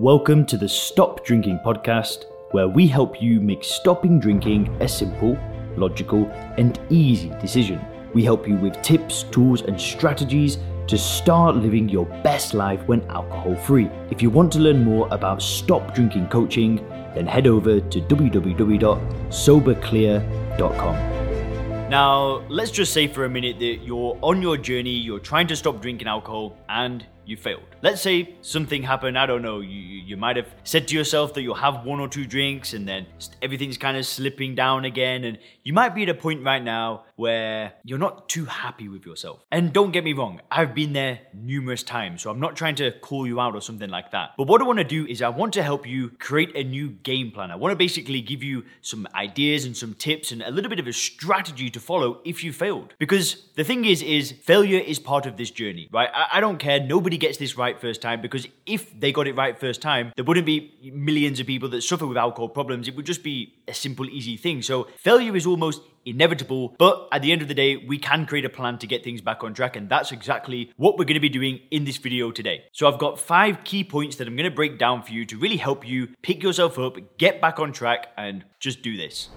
Welcome to the Stop Drinking Podcast, where we help you make stopping drinking a simple, logical, and easy decision. We help you with tips, tools, and strategies to start living your best life when alcohol-free. If you want to learn more about stop drinking coaching, then head over to www.soberclear.com. Now, let's just say for a minute that you're on your journey, you're trying to stop drinking alcohol, and you failed. Let's say something happened, I don't know, you might have said to yourself that you'll have one or two drinks, and then everything's kind of slipping down again, and you might be at a point right now where you're not too happy with yourself. And don't get me wrong, I've been there numerous times, so I'm not trying to call you out or something like that. But what I want to do is I want to help you create a new game plan. I want to basically give you some ideas and some tips and a little bit of a strategy to follow if you failed. Because the thing is failure is part of this journey, right? I don't care. Nobody gets this right first time, because if they got it right first time, there wouldn't be millions of people that suffer with alcohol problems. It would just be a simple, easy thing. So failure is almost inevitable, but at the end of the day, we can create a plan to get things back on track, and that's exactly what we're going to be doing in this video today. So I've got 5 key points that I'm going to break down for you to really help you pick yourself up, get back on track, and just do this.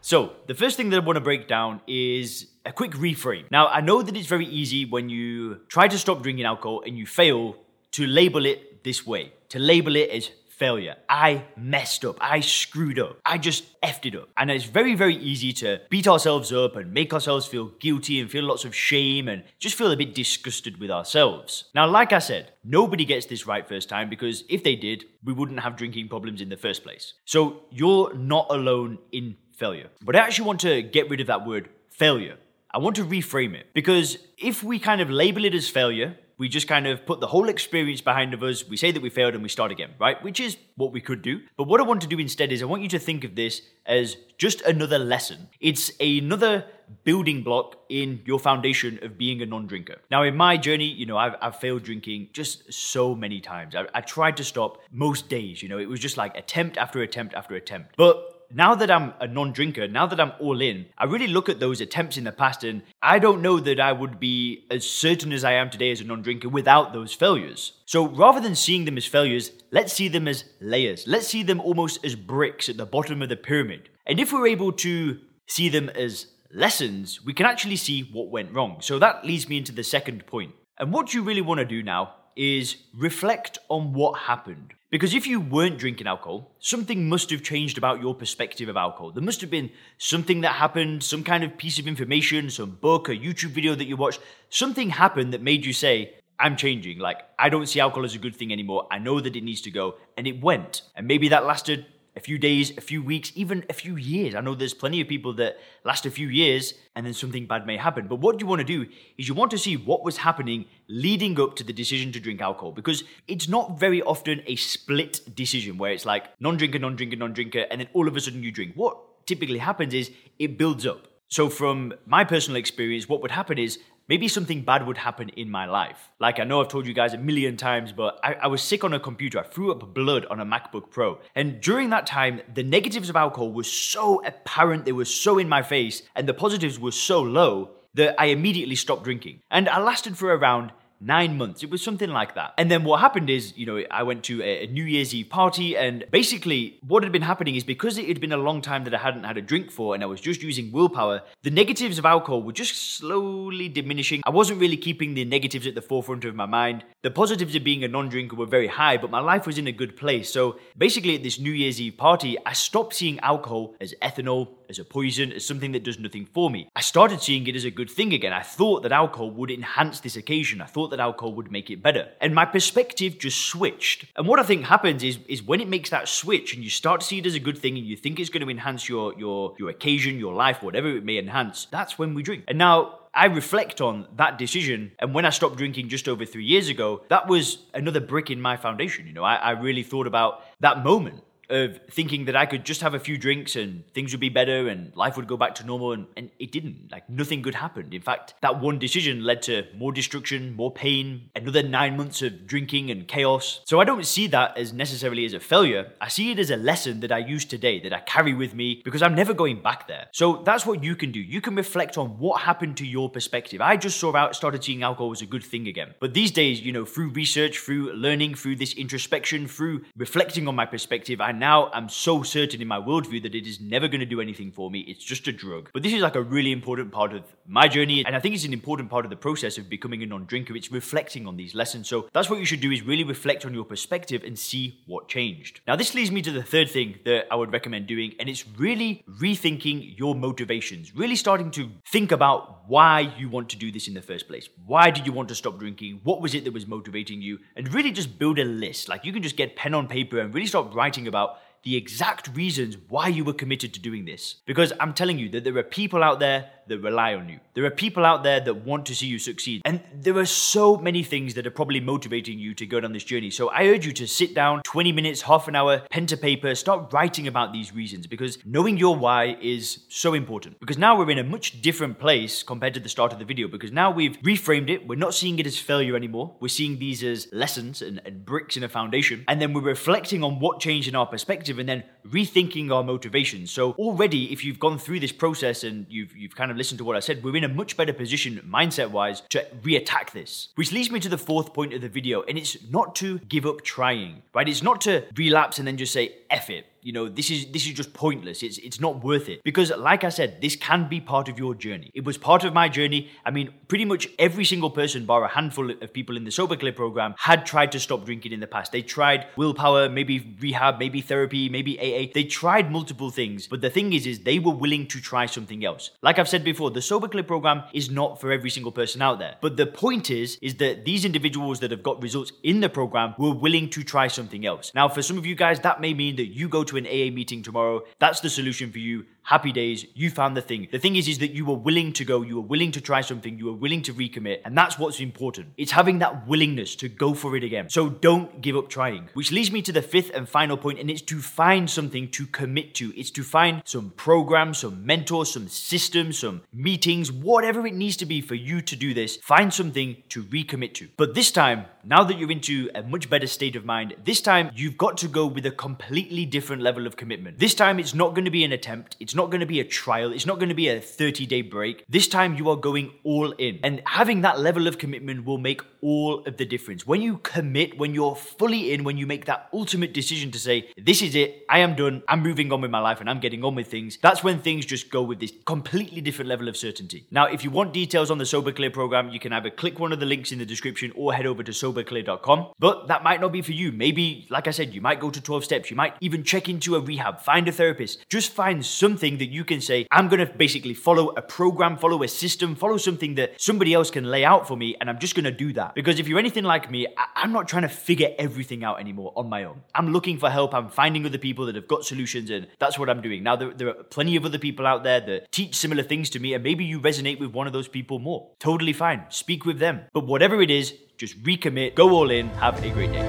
So the first thing that I want to break down is a quick reframe. Now, I know that it's very easy when you try to stop drinking alcohol and you fail to label it this way, to label it as failure. I messed up. I screwed up. I just effed it up. And it's very, very easy to beat ourselves up and make ourselves feel guilty and feel lots of shame and just feel a bit disgusted with ourselves. Now, like I said, nobody gets this right first time, because if they did, we wouldn't have drinking problems in the first place. So you're not alone in failure. But I actually want to get rid of that word failure. I want to reframe it, because if we kind of label it as failure, we just kind of put the whole experience behind of us, we say that we failed and we start again, right? Which is what we could do. But what I want to do instead is I want you to think of this as just another lesson. It's another building block in your foundation of being a non-drinker. Now, in my journey, I've failed drinking just so many times. I tried to stop most days, it was just like attempt after attempt after attempt. But now that I'm a non-drinker, now that I'm all in, I really look at those attempts in the past, and I don't know that I would be as certain as I am today as a non-drinker without those failures. So rather than seeing them as failures, let's see them as layers. Let's see them almost as bricks at the bottom of the pyramid. And if we're able to see them as lessons, we can actually see what went wrong. So that leads me into the second point. And what you really want to do now is reflect on what happened. Because if you weren't drinking alcohol, something must have changed about your perspective of alcohol. There must have been something that happened, some kind of piece of information, some book, a YouTube video that you watched. Something happened that made you say, I'm changing. Like, I don't see alcohol as a good thing anymore. I know that it needs to go. And it went. And maybe that lasted a few days, a few weeks, even a few years. I know there's plenty of people that last a few years and then something bad may happen. But what you want to do is you want to see what was happening leading up to the decision to drink alcohol, because it's not very often a split decision where it's like non-drinker, non-drinker, non-drinker, and then all of a sudden you drink. What typically happens is it builds up. So from my personal experience, what would happen is maybe something bad would happen in my life. Like, I know I've told you guys a million times, but I was sick on a computer. I threw up blood on a MacBook Pro. And during that time, the negatives of alcohol were so apparent, they were so in my face, and the positives were so low that I immediately stopped drinking. And I lasted for around 9 months. It was something like that. And then what happened is, I went to a New Year's Eve party, and basically what had been happening is, because it had been a long time that I hadn't had a drink for and I was just using willpower, the negatives of alcohol were just slowly diminishing. I wasn't really keeping the negatives at the forefront of my mind. The positives of being a non-drinker were very high, but my life was in a good place. So basically at this New Year's Eve party, I stopped seeing alcohol as ethanol, as a poison, as something that does nothing for me. I started seeing it as a good thing again. I thought that alcohol would enhance this occasion. I thought that alcohol would make it better. And my perspective just switched. And what I think happens is when it makes that switch and you start to see it as a good thing and you think it's going to enhance your occasion, your life, whatever it may enhance, that's when we drink. And now I reflect on that decision, and when I stopped drinking just over 3 years ago, that was another brick in my foundation. I really thought about that moment. of thinking that I could just have a few drinks and things would be better and life would go back to normal, and it didn't. Like, nothing good happened. In fact, that one decision led to more destruction, more pain, another 9 months of drinking and chaos. So I don't see that as necessarily as a failure. I see it as a lesson that I use today, that I carry with me, because I'm never going back there. So that's what you can do. You can reflect on what happened to your perspective. I just started seeing alcohol as a good thing again. But these days, you know, through research, through learning, through this introspection, through reflecting on my perspective, I now am so certain in my worldview that it is never going to do anything for me. It's just a drug. But this is like a really important part of my journey, and I think it's an important part of the process of becoming a non-drinker. It's reflecting on these lessons. So that's what you should do, is really reflect on your perspective and see what changed. Now, this leads me to the third thing that I would recommend doing, and it's really rethinking your motivations, really starting to think about why you want to do this in the first place. Why did you want to stop drinking? What was it that was motivating you? And really just build a list. Like, you can just get pen on paper and really start writing about the exact reasons why you were committed to doing this. Because I'm telling you that there are people out there that rely on you. There are people out there that want to see you succeed. And there are so many things that are probably motivating you to go down this journey. So I urge you to sit down 20 minutes, half an hour, pen to paper, start writing about these reasons, because knowing your why is so important. Because now we're in a much different place compared to the start of the video, because now we've reframed it. We're not seeing it as failure anymore. We're seeing these as lessons and bricks in a foundation. And then we're reflecting on what changed in our perspective and then rethinking our motivation. So already, if you've gone through this process and you've kind of listen to what I said, we're in a much better position mindset-wise to re-attack this. Which leads me to the fourth point of the video, and it's not to give up trying, right? It's not to relapse and then just say, F it. You know, this is just pointless. It's not worth it. Because like I said, this can be part of your journey. It was part of my journey. I mean, pretty much every single person, bar a handful of people in the Sober Clear program, had tried to stop drinking in the past. They tried willpower, maybe rehab, maybe therapy, maybe AA. They tried multiple things. But the thing is they were willing to try something else. Like I've said before, the Sober Clear program is not for every single person out there. But the point is that these individuals that have got results in the program were willing to try something else. Now, for some of you guys, that may mean that you go to an AA meeting tomorrow. That's the solution for you. Happy days, you found the thing. The thing is that you were willing to go, you were willing to try something, you were willing to recommit, and that's what's important. It's having that willingness to go for it again. So don't give up trying. Which leads me to the fifth and final point, and it's to find something to commit to. It's to find some program, some mentor, some system, some meetings, whatever it needs to be for you to do this. Find something to recommit to. But this time, now that you're into a much better state of mind, this time you've got to go with a completely different level of commitment. This time it's not going to be an attempt, it's not going to be a trial, it's not going to be a 30-day break. This time you are going all in, and having that level of commitment will make all of the difference. When you commit, when you're fully in, when you make that ultimate decision to say, this is it, I am done, I'm moving on with my life and I'm getting on with things, that's when things just go with this completely different level of certainty. Now, if you want details on the Sober Clear program, you can either click one of the links in the description or head over to soberclear.com, but that might not be for you. Maybe, like I said, you might go to 12 steps, you might even check into a rehab, find a therapist, just find something that you can say, I'm going to basically follow a program, follow a system, follow something that somebody else can lay out for me, and I'm just going to do that. Because if you're anything like me, I'm not trying to figure everything out anymore on my own. I'm looking for help. I'm finding other people that have got solutions, and that's what I'm doing. Now, there are plenty of other people out there that teach similar things to me, and maybe you resonate with one of those people more. Totally fine. Speak with them. But whatever it is, just recommit, go all in, have a great day.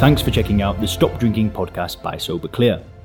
Thanks for checking out the Stop Drinking podcast by Sober Clear.